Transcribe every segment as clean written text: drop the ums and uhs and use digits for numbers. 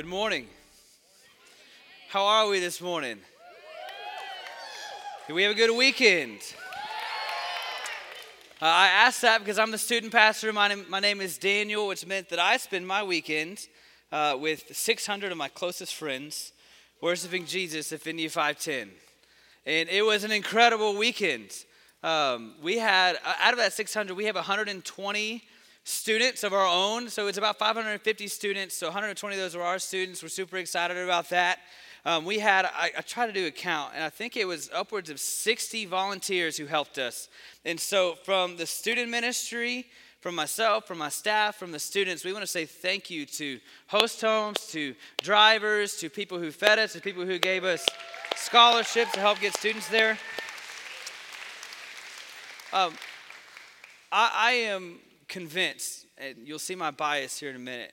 Good morning. How are we this morning? Did we have a good weekend? I asked that because I'm the student pastor. My name is Daniel, which meant that I spend my weekend with 600 of my closest friends worshiping Jesus at Phineas 510. And it was an incredible weekend. We had, out of that 600, we have 120 students of our own, so it's about 550 students, so 120 of those are our students. We're super excited about that. We had, I tried to do a count, and I think it was upwards of 60 volunteers who helped us. And so from the student ministry, from myself, from my staff, from the students, we want to say thank you to host homes, to drivers, to people who fed us, to people who gave us scholarships to help get students there. I am convinced, and you'll see my bias here in a minute,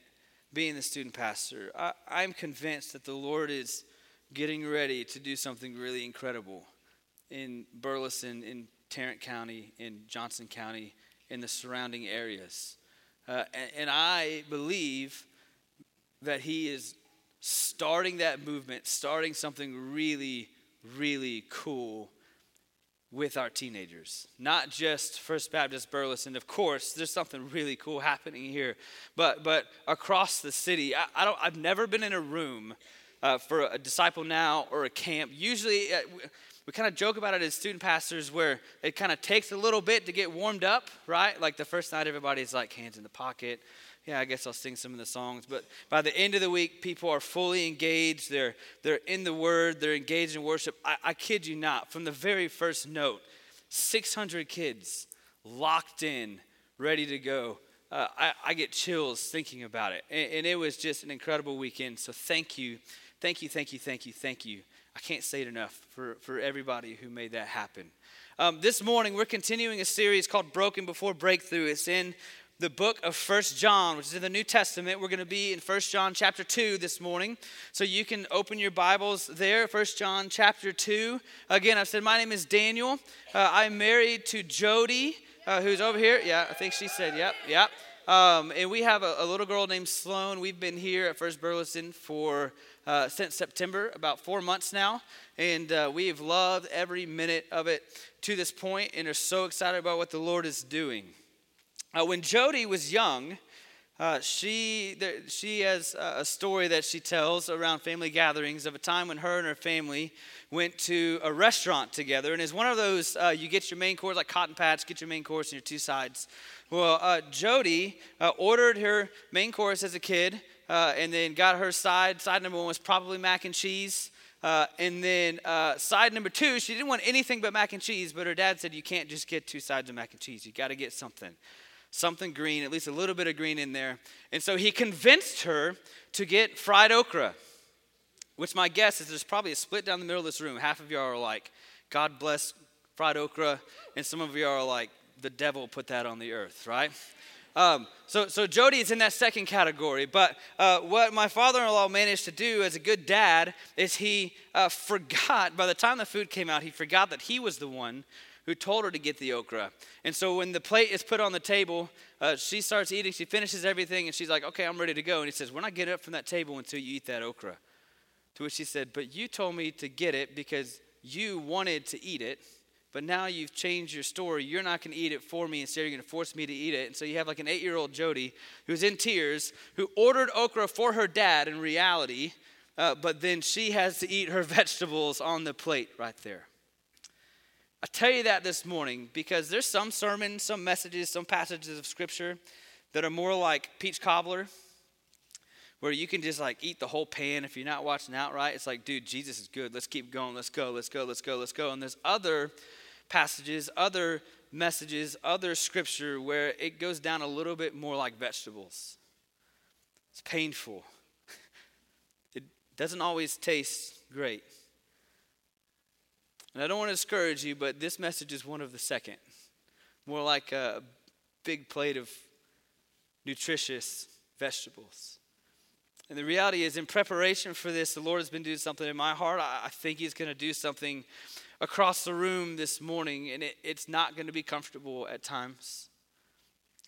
being the student pastor, I'm convinced that the Lord is getting ready to do something really incredible in Burleson, in Tarrant County, in Johnson County, in the surrounding areas. And I believe that he is starting that movement, starting something really, really cool with our teenagers. Not just First Baptist Burleson, of course, there's something really cool happening here, but across the city. I've never been in a room for a Disciple Now or a camp. Usually, we kind of joke about it as student pastors where it kind of takes a little bit to get warmed up, right? Like the first night, everybody's like hands in the pocket. Yeah, I guess I'll sing some of the songs. But by the end of the week, people are fully engaged. They're in the Word. They're engaged in worship. I kid you not. From the very first note, 600 kids locked in, ready to go. I get chills thinking about it. And it was just an incredible weekend. So thank you. Thank you, thank you, thank you, thank you. I can't say it enough for everybody who made that happen. This morning, we're continuing a series called Broken Before Breakthrough. It's in the book of First John, which is in the New Testament. We're going to be in First John chapter 2 this morning. So you can open your Bibles there, First John chapter 2. Again, I've said my name is Daniel. I'm married to Jody, who's over here. Yeah, I think she said, yep. And we have a little girl named Sloan. We've been here at First Burleson for since September, about 4 months now. And we've loved every minute of it to this point and are so excited about what the Lord is doing. When Jody was young, she has a story that she tells around family gatherings of a time when her and her family went to a restaurant together. And it's one of those, you get your main course, like Cotton Patch, get your main course and your two sides. Well, Jody ordered her main course as a kid and then got her side. Side number one was probably mac and cheese. And then side number two, she didn't want anything but mac and cheese, but her dad said you can't just get two sides of mac and cheese. You got to get something green, at least a little bit of green in there. And so he convinced her to get fried okra, which my guess is there's probably a split down the middle of this room. Half of y'all are like, God bless fried okra, and some of y'all are like, the devil put that on the earth, right? So Jody is in that second category, but what my father-in-law managed to do as a good dad is he forgot, by the time the food came out, he forgot that he was the one who told her to get the okra. And so when the plate is put on the table, she starts eating, she finishes everything, and she's like, okay, I'm ready to go. And he says, we're not getting up from that table until you eat that okra. To which she said, but you told me to get it because you wanted to eat it. But now you've changed your story. You're not going to eat it for me. Instead, you're going to force me to eat it. And so you have like an 8-year-old Jody who's in tears, who ordered okra for her dad in reality, but then she has to eat her vegetables on the plate right there. I tell you that this morning because there's some sermons, some messages, some passages of Scripture that are more like peach cobbler, where you can just like eat the whole pan if you're not watching out right. It's like, dude, Jesus is good. Let's keep going. Let's go. And there's other passages, other messages, other scripture where it goes down a little bit more like vegetables. It's painful. It doesn't always taste great. And I don't want to discourage you, but this message is one of the second. More like a big plate of nutritious vegetables. And the reality is, in preparation for this, the Lord has been doing something in my heart. I think he's going to do something across the room this morning, and it's not going to be comfortable at times.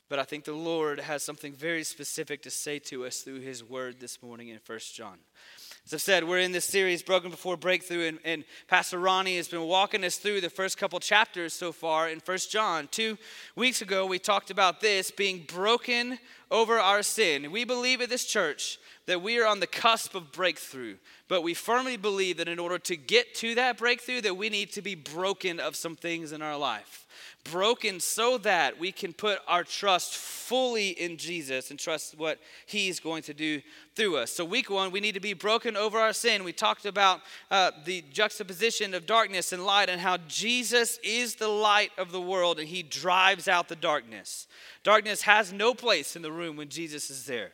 But I think the Lord has something very specific to say to us through his word this morning in First John. As I've said, we're in this series, Broken Before Breakthrough, and Pastor Ronnie has been walking us through the first couple chapters so far in First John. 2 weeks ago, we talked about this, being broken over our sin. We believe at this church that we are on the cusp of breakthrough, but we firmly believe that in order to get to that breakthrough, that we need to be broken of some things in our life. Broken so that we can put our trust fully in Jesus and trust what he's going to do through us. So week one, we need to be broken over our sin. We talked about the juxtaposition of darkness and light and how Jesus is the light of the world and he drives out the darkness. Darkness has no place in the room when Jesus is there.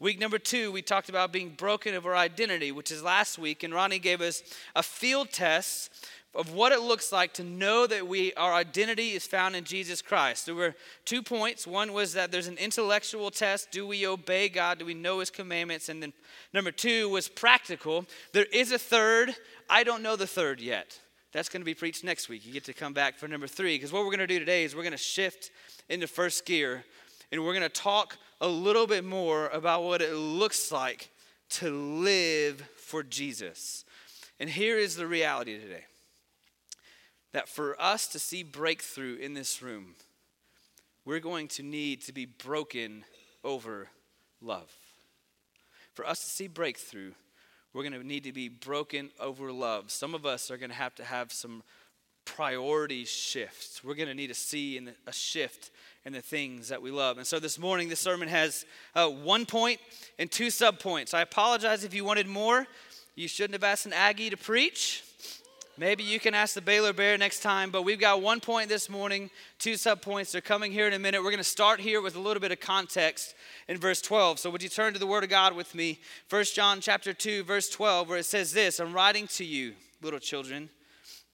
Week number 2, we talked about being broken of our identity, which is last week, and Ronnie gave us a field test of what it looks like to know that our identity is found in Jesus Christ. There were 2 points. One was that there's an intellectual test. Do we obey God? Do we know his commandments? And then number 2 was practical. There is a third. I don't know the third yet. That's going to be preached next week. You get to come back for number 3. Because what we're going to do today is we're going to shift into first gear. And we're going to talk a little bit more about what it looks like to live for Jesus. And here is the reality today. That for us to see breakthrough in this room, we're going to need to be broken over love. For us to see breakthrough, we're going to need to be broken over love. Some of us are going to have some priority shifts. We're going to need to see a shift in the things that we love. And so this morning, this sermon has 1 point and 2 subpoints. I apologize if you wanted more. You shouldn't have asked an Aggie to preach. Maybe you can ask the Baylor Bear next time, but we've got 1 point this morning, 2 subpoints. They're coming here in a minute. We're going to start here with a little bit of context in verse 12. So would you turn to the Word of God with me? 1 John chapter 2, verse 12, where it says this, I'm writing to you, little children,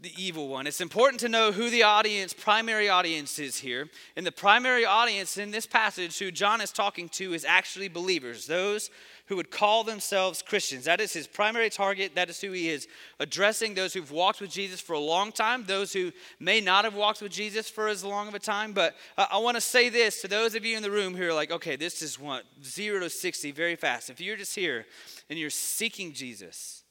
the evil one. It's important to know who the primary audience is here. And the primary audience in this passage who John is talking to is actually believers, those who would call themselves Christians. That is his primary target. That is who he is addressing, those who've walked with Jesus for a long time, those who may not have walked with Jesus for as long of a time. But I want to say this to those of you in the room who are like, okay, this is 0 to 60 very fast. If you're just here and you're seeking Jesus,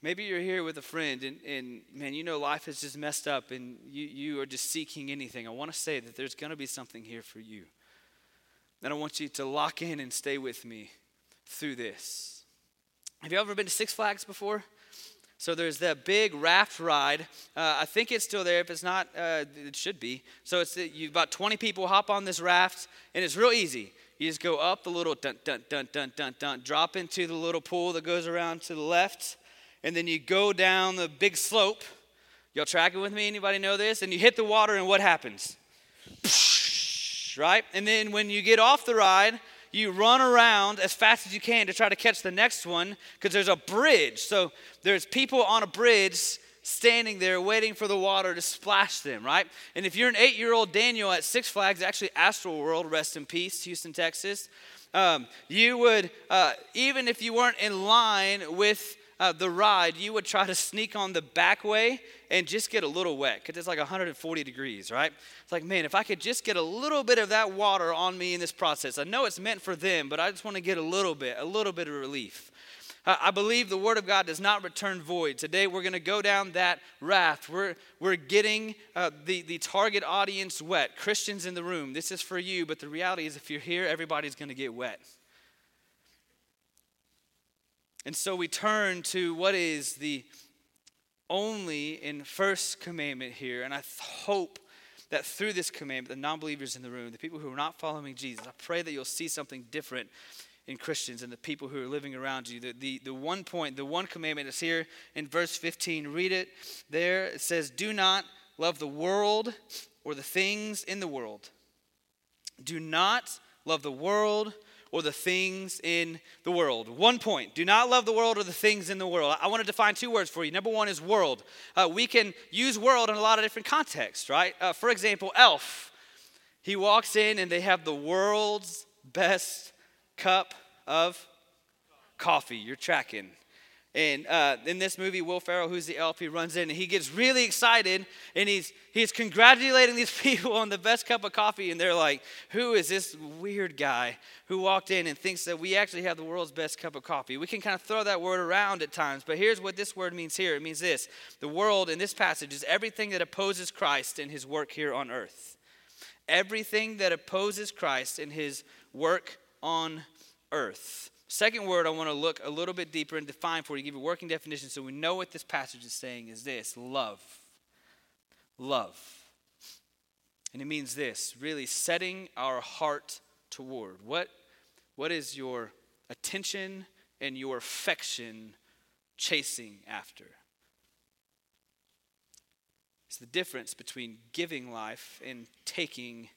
maybe you're here with a friend and man, you know life is just messed up and you are just seeking anything. I want to say that there's going to be something here for you. And I want you to lock in and stay with me through this. Have you ever been to Six Flags before? So there's that big raft ride. I think it's still there. If it's not, it should be. So it's about 20 people hop on this raft, and it's real easy. You just go up the little dun, dun, dun, dun, dun, dun, drop into the little pool that goes around to the left, and then you go down the big slope. Y'all tracking with me? Anybody know this? And you hit the water, and what happens? Right? And then when you get off the ride, you run around as fast as you can to try to catch the next one because there's a bridge. So there's people on a bridge standing there waiting for the water to splash them, right? And if you're an 8-year-old Daniel at Six Flags, actually Astral World, rest in peace, Houston, Texas, you would, even if you weren't in line with the ride, you would try to sneak on the back way and just get a little wet because it's like 140 degrees, right? It's like, man, if I could just get a little bit of that water on me in this process. I know it's meant for them, but I just want to get a little bit of relief. I believe the word of God does not return void. Today we're going to go down that raft. We're getting the target audience wet. Christians in the room, this is for you, but the reality is if you're here, everybody's going to get wet. And so we turn to what is the only and first commandment here. And I hope that through this commandment, the non-believers in the room, the people who are not following Jesus, I pray that you'll see something different in Christians and the people who are living around you. The 1 point, the one commandment is here in verse 15. Read it there. It says, do not love the world or the things in the world. Do not love the world or the things in the world. One point, do not love the world or the things in the world. I want to define two words for you. Number one is world. We can use world in a lot of different contexts, right? For example, Elf. He walks in and they have the world's best cup of coffee. You're tracking. And in this movie, Will Ferrell, who's the elf, he runs in and he gets really excited and he's congratulating these people on the best cup of coffee. And they're like, who is this weird guy who walked in and thinks that we actually have the world's best cup of coffee? We can kind of throw that word around at times, but here's what this word means here. It means this. The world in this passage is everything that opposes Christ and his work here on earth. Everything that opposes Christ and his work on earth. Second word I want to look a little bit deeper and define for you, give you a working definition so we know what this passage is saying is this, love. Love. And it means this, really setting our heart toward. What is your attention and your affection chasing after? It's the difference between giving life and taking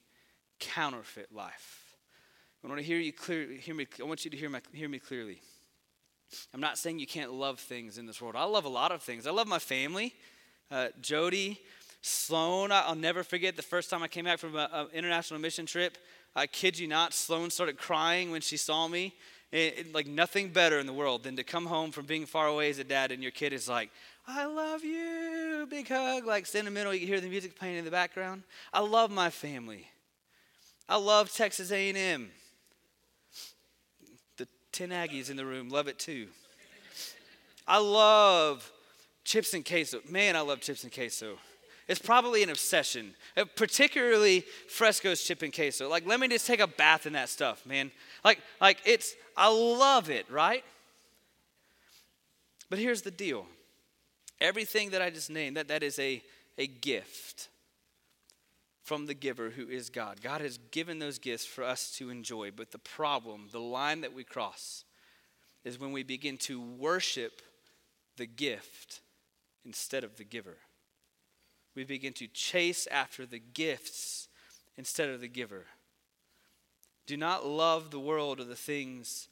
counterfeit life. I want to hear you clearly. I want you to hear me clearly. I'm not saying you can't love things in this world. I love a lot of things. I love my family, Jody, Sloan. I'll never forget the first time I came back from an international mission trip. I kid you not, Sloan started crying when she saw me. Like nothing better in the world than to come home from being far away as a dad, and your kid is like, I love you, big hug, like sentimental. You can hear the music playing in the background. I love my family. I love Texas A&M. The 10 Aggies in the room love it too. I love chips and queso. Man, I love chips and queso. It's probably an obsession, particularly Fresco's chip and queso. Like, let me just take a bath in that stuff, man. Like it's, I love it, right? But here's the deal. Everything that I just named, that is a gift from the giver who is God. God has given those gifts for us to enjoy. But the problem, the line that we cross, is when we begin to worship the gift instead of the giver. We begin to chase after the gifts instead of the giver. Do not love the world or the things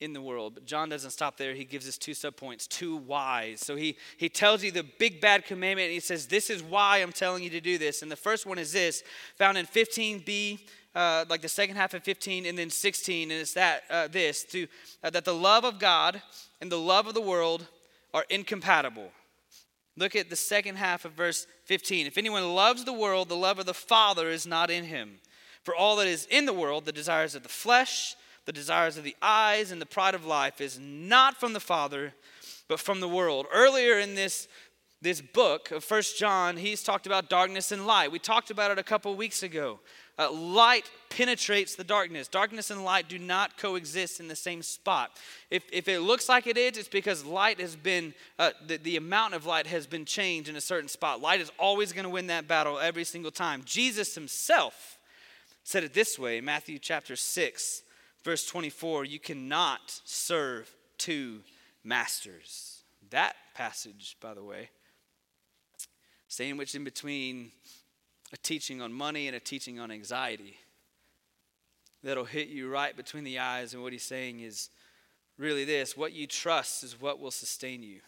in the world. But John doesn't stop there. He gives us two subpoints, two whys. So he tells you the big bad commandment, and he says, this is why I'm telling you to do this. And the first one is this, found in 15b, like the second half of 15, and then 16, and it's that that the love of God and the love of the world are incompatible. Look at the second half of verse 15. If anyone loves the world, the love of the Father is not in him. For all that is in the world, the desires of the flesh, the desires of the eyes, and the pride of life is not from the Father, but from the world. Earlier in this book of First John, he's talked about darkness and light. We talked about it a couple weeks ago. Light penetrates the darkness. Darkness and light do not coexist in the same spot. If it looks like it is, it's because light has been, the amount of light has been changed in a certain spot. Light is always going to win that battle every single time. Jesus himself said it this way in Matthew chapter 6. Verse 24, you cannot serve two masters. That passage, by the way, sandwiched in between a teaching on money and a teaching on anxiety. That'll hit you right between the eyes. And what he's saying is really this, what you trust is what will sustain you.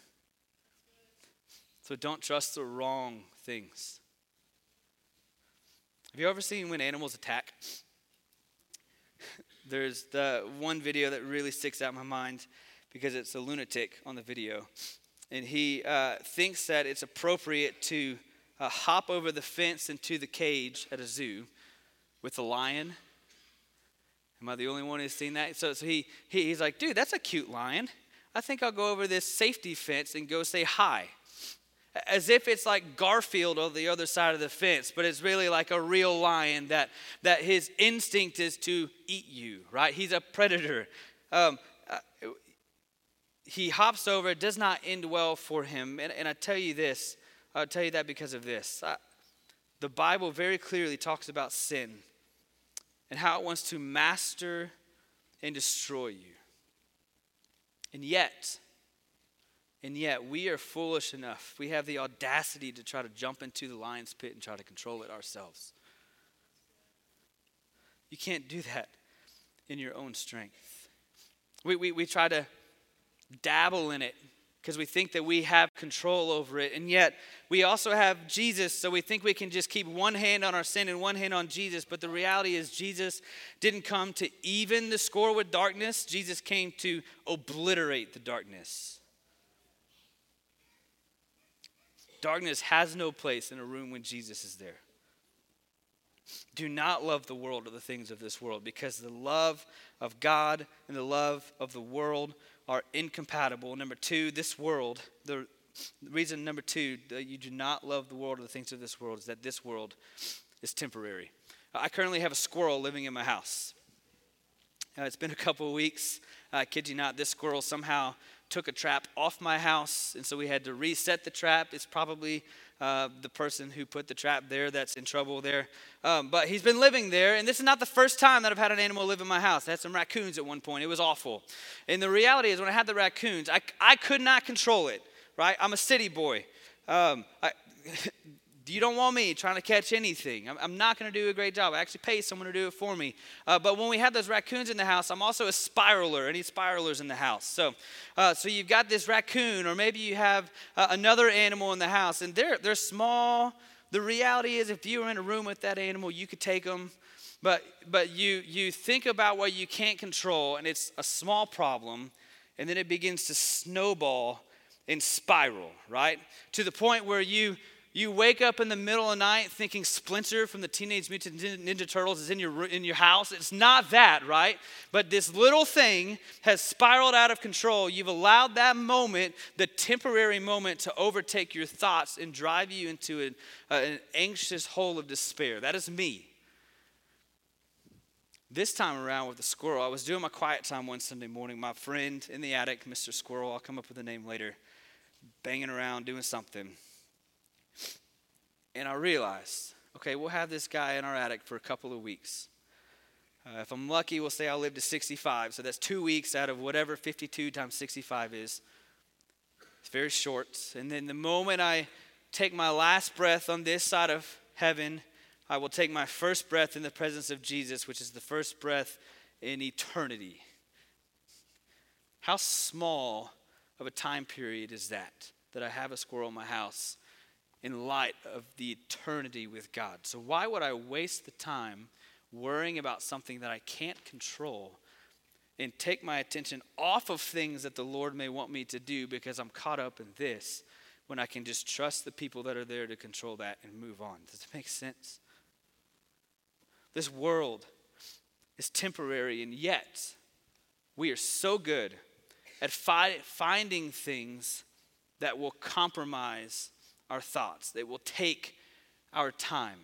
So don't trust the wrong things. Have you ever seen When Animals Attack? There's the one video that really sticks out in my mind because it's a lunatic on the video. And he thinks that it's appropriate to hop over the fence into the cage at a zoo with a lion. Am I the only one who's seen that? So he's like, dude, that's a cute lion. I think I'll go over this safety fence and go say hi. As if it's like Garfield on the other side of the fence, but it's really like a real lion that his instinct is to eat you, right? He's a predator. He hops over. It does not end well for him. And I tell you this. I'll tell you that because of this. The Bible very clearly talks about sin and how it wants to master and destroy you. And yet, we are foolish enough. We have the audacity to try to jump into the lion's pit and try to control it ourselves. You can't do that. in your own strength. We try to dabble in it because we think that we have control over it. And yet, we also have Jesus, so we think we can just keep one hand on our sin and one hand on Jesus. But the reality is Jesus didn't come to even the score with darkness. Jesus came to obliterate the darkness. Darkness has no place in a room when Jesus is there. Do not love the world or the things of this world, because the love of God and the love of the world are incompatible. Number two, this world, the reason number two that you do not love the world or the things of this world is that this world is temporary. I currently have a squirrel living in my house. It's been a couple of weeks. I kid you not, this squirrel somehow took a trap off my house, and so we had to reset the trap. It's probably the person who put the trap there that's in trouble there. But he's been living there, and this is not the first time that I've had an animal live in my house. I had some raccoons at one point. It was awful. And the reality is when I had the raccoons, I could not control it, right? I'm a city boy. You don't want me trying to catch anything. I'm not going to do a great job. I actually pay someone to do it for me. But when we had those raccoons in the house, I'm also a spiraler. Any spiralers in the house? So you've got this raccoon, or maybe you have another animal in the house, and they're small. The reality is, if you were in a room with that animal, you could take them. But you think about what you can't control, and it's a small problem, and then it begins to snowball and spiral, right? To the point where you wake up in the middle of the night thinking Splinter from the Teenage Mutant Ninja Turtles is in your house. It's not that, right? But this little thing has spiraled out of control. You've allowed that moment, the temporary moment, to overtake your thoughts and drive you into an anxious hole of despair. That is me. This time around with the squirrel, I was doing my quiet time one Sunday morning. My friend in the attic, Mr. Squirrel, I'll come up with a name later, banging around doing something. And I realized, okay, we'll have this guy in our attic for a couple of weeks. If I'm lucky, we'll say I'll live to 65. So that's 2 weeks out of whatever 52 times 65 is. It's very short. And then the moment I take my last breath on this side of heaven, I will take my first breath in the presence of Jesus, which is the first breath in eternity. How small of a time period is that I have a squirrel in my house? In light of the eternity with God. So why would I waste the time worrying about something that I can't control and take my attention off of things that the Lord may want me to do because I'm caught up in this when I can just trust the people that are there to control that and move on? Does it make sense? This world is temporary, and yet we are so good at finding things that will compromise our thoughts. They will take our time.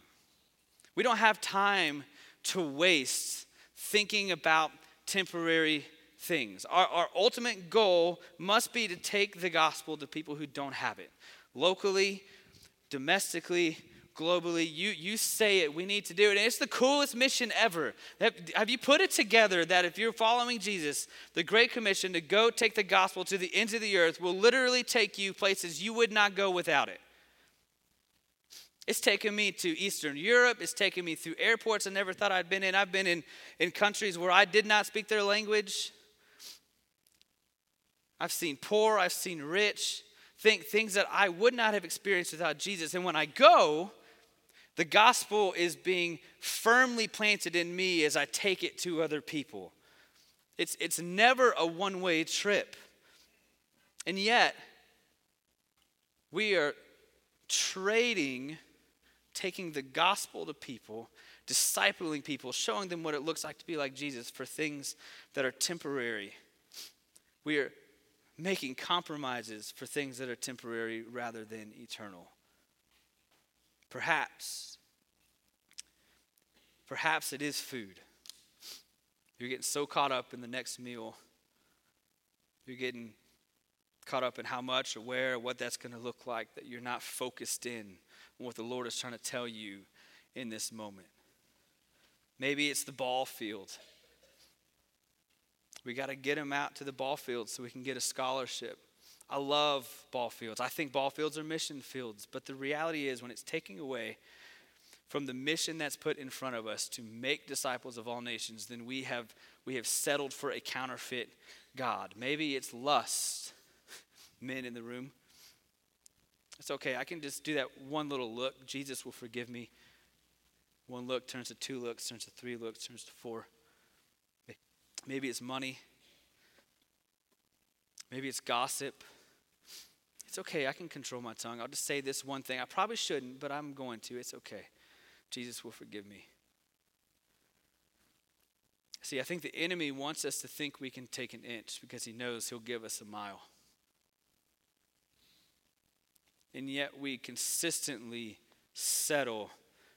We don't have time to waste thinking about temporary things. Our ultimate goal must be to take the gospel to people who don't have it. Locally, domestically, globally, you say it, we need to do it. And it's the coolest mission ever. Have you put it together that if you're following Jesus, the Great Commission to go take the gospel to the ends of the earth will literally take you places you would not go without it? It's taken me to Eastern Europe. It's taken me through airports I never thought I'd been in. I've been in countries where I did not speak their language. I've seen poor. I've seen rich. Things that I would not have experienced without Jesus. And when I go, the gospel is being firmly planted in me as I take it to other people. It's never a one-way trip. And yet, we are trading, taking the gospel to people, discipling people, showing them what it looks like to be like Jesus for things that are temporary. We are making compromises for things that are temporary rather than eternal. Perhaps it is food. You're getting so caught up in the next meal. You're getting caught up in how much or where or what that's going to look like, that you're not focused in on what the Lord is trying to tell you in this moment. Maybe it's the ball field. We got to get them out to the ball field so we can get a scholarship. I love ball fields. I think ball fields are mission fields. But the reality is when it's taking away from the mission that's put in front of us to make disciples of all nations, then we have settled for a counterfeit God. Maybe it's lust, men in the room. It's okay, I can just do that one little look. Jesus will forgive me. One look turns to two looks, turns to three looks, turns to four. Maybe it's money. Maybe it's gossip. It's okay, I can control my tongue. I'll just say this one thing. I probably shouldn't, but I'm going to. It's okay. Jesus will forgive me. See, I think the enemy wants us to think we can take an inch because he knows he'll give us a mile. And yet we consistently settle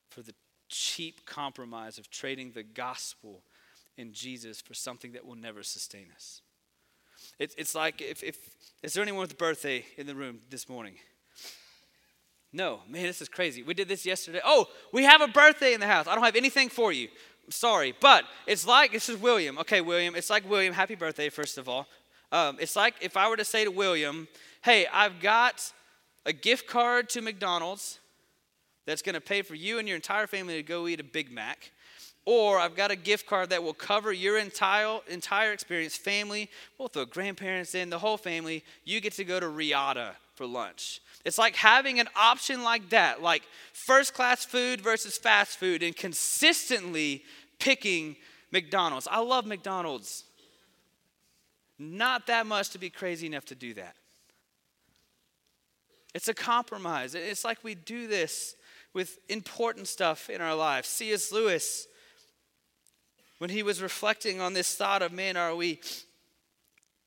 for the cheap compromise of trading the gospel in Jesus for something that will never sustain us. It's like, is there anyone with a birthday in the room this morning? No. Man, this is crazy. We did this yesterday. Oh, we have a birthday in the house. I don't have anything for you. I'm sorry. But it's like, this is William. Okay, William. It's like, William, happy birthday, first of all. It's like if I were to say to William, hey, I've got a gift card to McDonald's that's going to pay for you and your entire family to go eat a Big Mac. Or I've got a gift card that will cover your entire experience, family, both the grandparents and the whole family. You get to go to Riata for lunch. It's like having an option like that, like first-class food versus fast food, and consistently picking McDonald's. I love McDonald's. Not that much to be crazy enough to do that. It's a compromise. It's like we do this with important stuff in our lives. C.S. Lewis, when he was reflecting on this thought of, man, are we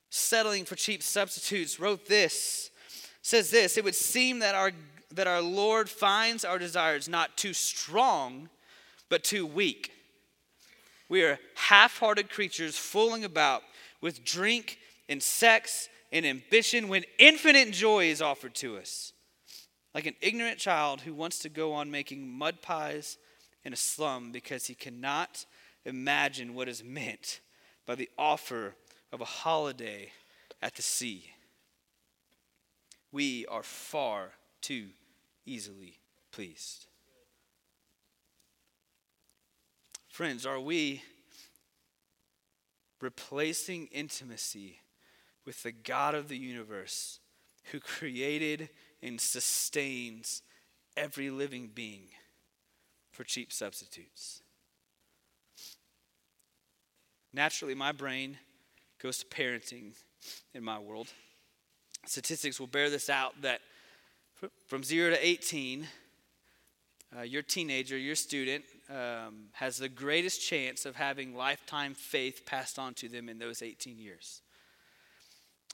settling for cheap substitutes, wrote this, says this, it would seem that our Lord finds our desires not too strong, but too weak. We are half-hearted creatures fooling about with drink and sex and ambition when infinite joy is offered to us. Like an ignorant child who wants to go on making mud pies in a slum because he cannot imagine what is meant by the offer of a holiday at the sea. We are far too easily pleased. Friends, are we replacing intimacy with the God of the universe who created and sustains every living being for cheap substitutes? Naturally, my brain goes to parenting in my world. Statistics will bear this out, that from 0 to 18, your teenager, your student, has the greatest chance of having lifetime faith passed on to them in those 18 years.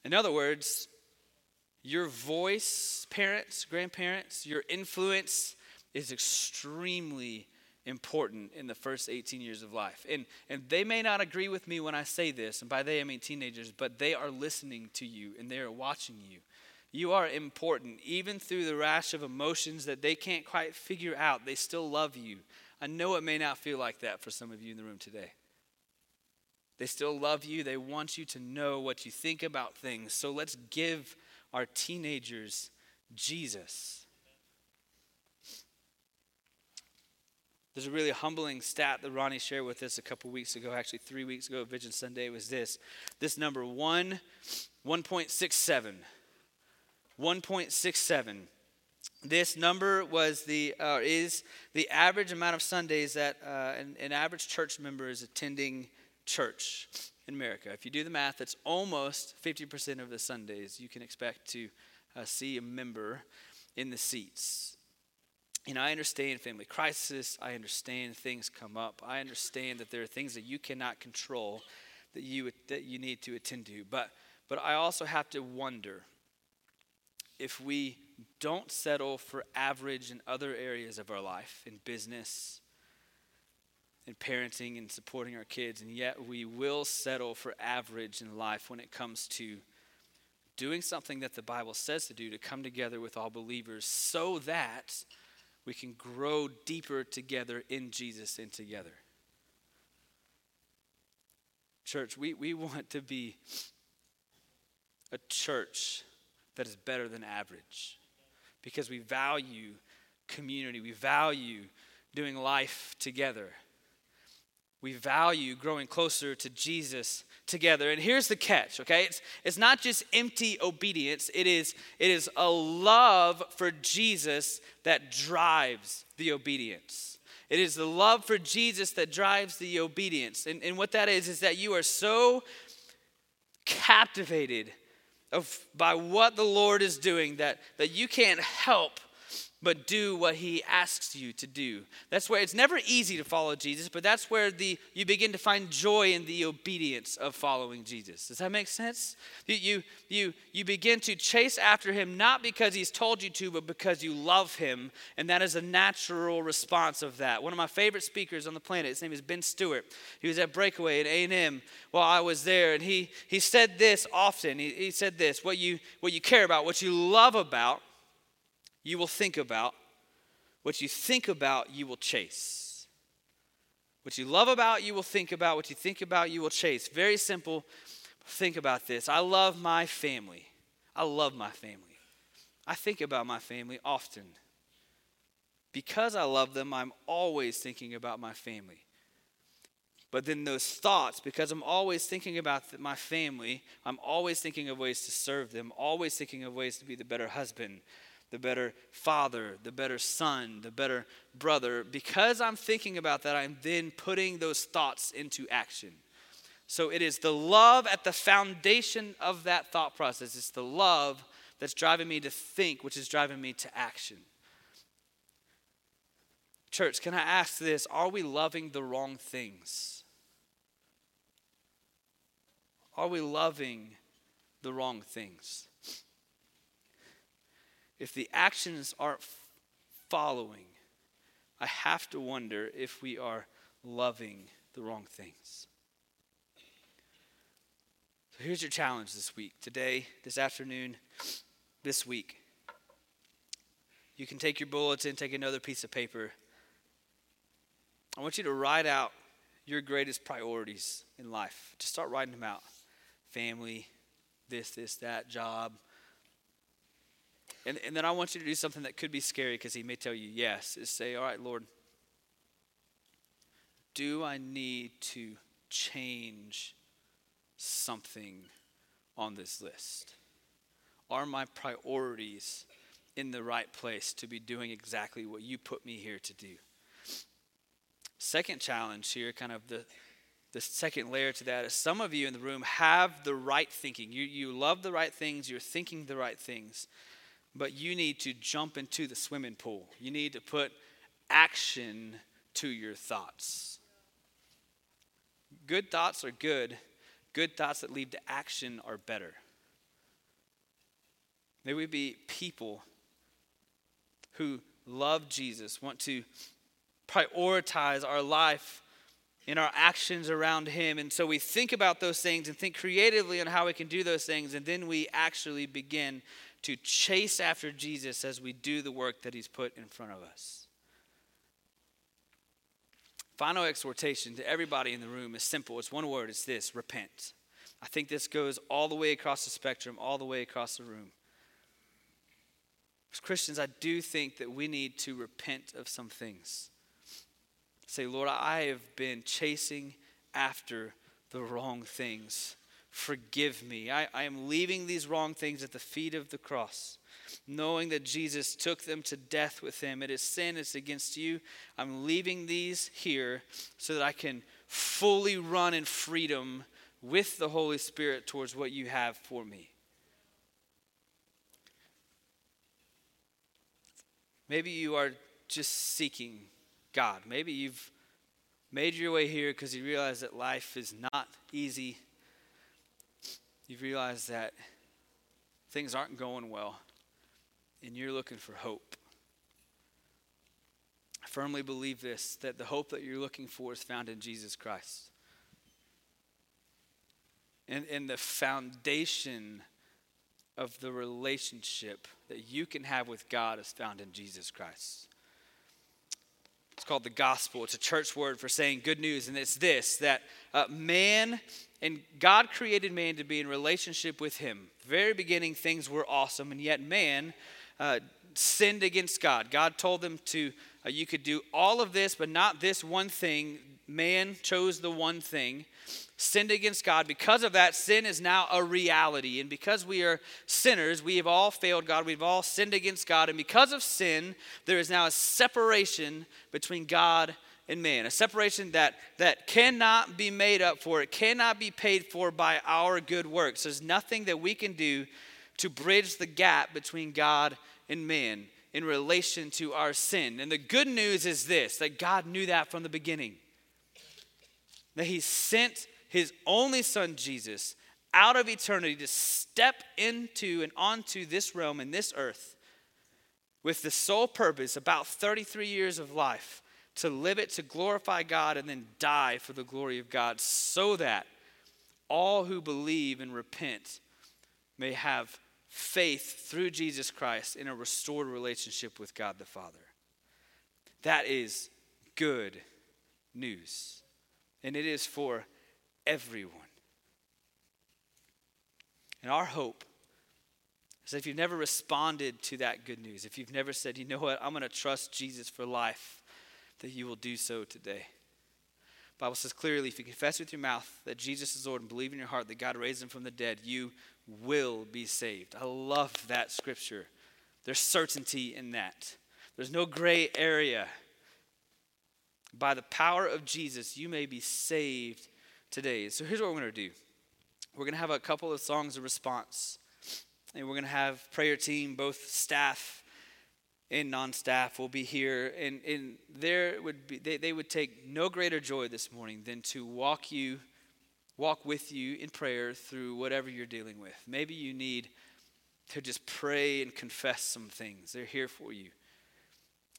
In other words, your voice, parents, grandparents, your influence is extremely important in the first 18 years of life. And they may not agree with me when I say this, and by they I mean teenagers, but they are listening to you and they are watching you. You are important. Even through the rash of emotions that they can't quite figure out, they still love you. I know it may not feel like that for some of you in the room today. They still love you. They want you to know what you think about things. So let's give our teenagers Jesus. There's a really humbling stat that Ronnie shared with us a couple weeks ago, actually 3 weeks ago, Vision Sunday, was this number 1.67. This number was is the average amount of Sundays that an average church member is attending church in America. If you do the math, it's almost 50% of the Sundays you can expect to see a member in the seats. And I understand family crisis. I understand things come up. I understand that there are things that you cannot control that you need to attend to. But I also have to wonder if we don't settle for average in other areas of our life, in business, in parenting, and supporting our kids, and yet we will settle for average in life when it comes to doing something that the Bible says to do, to come together with all believers so that we can grow deeper together in Jesus and together. Church, we want to be a church that is better than average because we value community. We value doing life together. We value growing closer to Jesus together. And here's the catch, okay? It's not just empty obedience. It is a love for Jesus that drives the obedience. It is the love for Jesus that drives the obedience. And what that is that you are so captivated by what the Lord is doing that you can't help but do what he asks you to do. That's where it's never easy to follow Jesus, but that's where you begin to find joy in the obedience of following Jesus. Does that make sense? You begin to chase after him, not because he's told you to, but because you love him, and that is a natural response of that. One of my favorite speakers on the planet, his name is Ben Stewart. He was at Breakaway at A&M while I was there, and he said this often. He said this, what you care about, what you love about, you will think about. What you think about, you will chase. What you love about, you will think about. What you think about, you will chase. Very simple. Think about this. I love my family. I love my family. I think about my family often. Because I love them, I'm always thinking about my family. But then those thoughts, because I'm always thinking about my family, I'm always thinking of ways to serve them, always thinking of ways to be the better husband, the better father, the better son, the better brother. Because I'm thinking about that, I'm then putting those thoughts into action. So it is the love at the foundation of that thought process. It's the love that's driving me to think, which is driving me to action. Church, can I ask this? Are we loving the wrong things? Are we loving the wrong things? If the actions aren't following, I have to wonder if we are loving the wrong things. So here's your challenge this week. Today, this afternoon, this week. You can take your bulletin, take another piece of paper. I want you to write out your greatest priorities in life. Just start writing them out. Family, this, that, job. And then I want you to do something that could be scary because he may tell you yes. Is say, all right, Lord, do I need to change something on this list? Are my priorities in the right place to be doing exactly what you put me here to do? Second challenge here, kind of the second layer to that is some of you in the room have the right thinking. You love the right things. You're thinking the right things. But you need to jump into the swimming pool. You need to put action to your thoughts. Good thoughts are good. Good thoughts that lead to action are better. May we be people who love Jesus, want to prioritize our life in our actions around him. And so we think about those things and think creatively on how we can do those things. And then we actually begin to chase after Jesus as we do the work that he's put in front of us. Final exhortation to everybody in the room is simple. It's one word. It's this: repent. I think this goes all the way across the spectrum, all the way across the room. As Christians, I do think that we need to repent of some things. Say, Lord, I have been chasing after the wrong things. Forgive me. I am leaving these wrong things at the feet of the cross, knowing that Jesus took them to death with him. It is sin. It's against you. I'm leaving these here so that I can fully run in freedom with the Holy Spirit towards what you have for me. Maybe you are just seeking God. Maybe you've made your way here because you realize that life is not easy. You've realized that things aren't going well, and you're looking for hope. I firmly believe this, that the hope that you're looking for is found in Jesus Christ. And the foundation of the relationship that you can have with God is found in Jesus Christ. It's called the gospel. It's a church word for saying good news, and it's this, that man... And God created man to be in relationship with him. At the very beginning, things were awesome, and yet man sinned against God. God told them to You could do all of this, but not this one thing. Man chose the one thing, sinned against God. Because of that, sin is now a reality. And because we are sinners, we have all failed God. We've all sinned against God. And because of sin, there is now a separation between God and man, a separation that cannot be made up for. It cannot be paid for by our good works. There's nothing that we can do to bridge the gap between God and man in relation to our sin. And the good news is this, that God knew that from the beginning. That he sent his only son, Jesus, out of eternity to step into and onto this realm and this earth with the sole purpose, about 33 years of life, to live it, to glorify God, and then die for the glory of God, so that all who believe and repent may have faith through Jesus Christ in a restored relationship with God the Father. That is good news. And it is for everyone. And our hope is that if you've never responded to that good news, if you've never said, you know what, I'm going to trust Jesus for life, that you will do so today. The Bible says clearly, if you confess with your mouth that Jesus is Lord and believe in your heart that God raised him from the dead, you will be saved. I love that scripture. There's certainty in that. There's no gray area. By the power of Jesus, you may be saved today. So here's what we're going to do. We're going to have a couple of songs of response. And we're going to have prayer team, both staff and non-staff will be here. And there would be, they would take no greater joy this morning than to walk with you in prayer through whatever you're dealing with. Maybe you need to just pray and confess some things. They're here for you.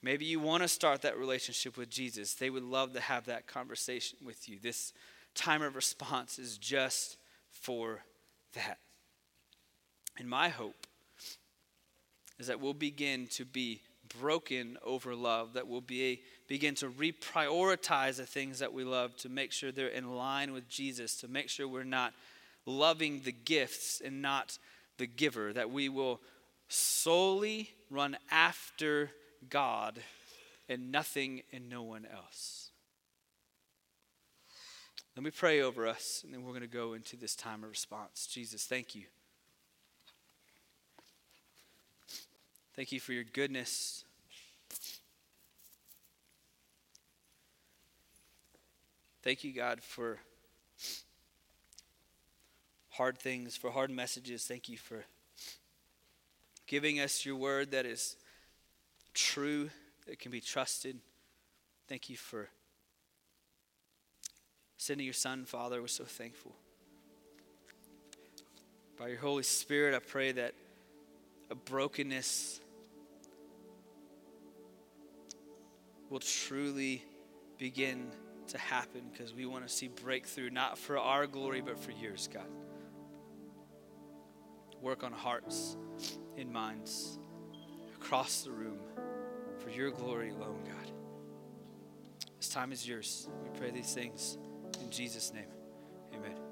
Maybe you want to start that relationship with Jesus. They would love to have that conversation with you. This time of response is just for that. And my hope is that we'll begin to be broken over love, that we'll begin to reprioritize the things that we love to make sure they're in line with Jesus, to make sure we're not loving the gifts and not the giver, that we will solely run after God and nothing and no one else. Let me pray over us, and then we're going to go into this time of response. Jesus, thank you. Thank you for your goodness. Thank you, God, for hard things, for hard messages. Thank you for giving us your word that is true, that can be trusted. Thank you for sending your son, Father. We're so thankful. By your Holy Spirit, I pray that a brokenness will truly begin to happen, because we want to see breakthrough, not for our glory, but for yours, God. Work on hearts and minds across the room for your glory alone, God. This time is yours. We pray these things in Jesus' name. Amen.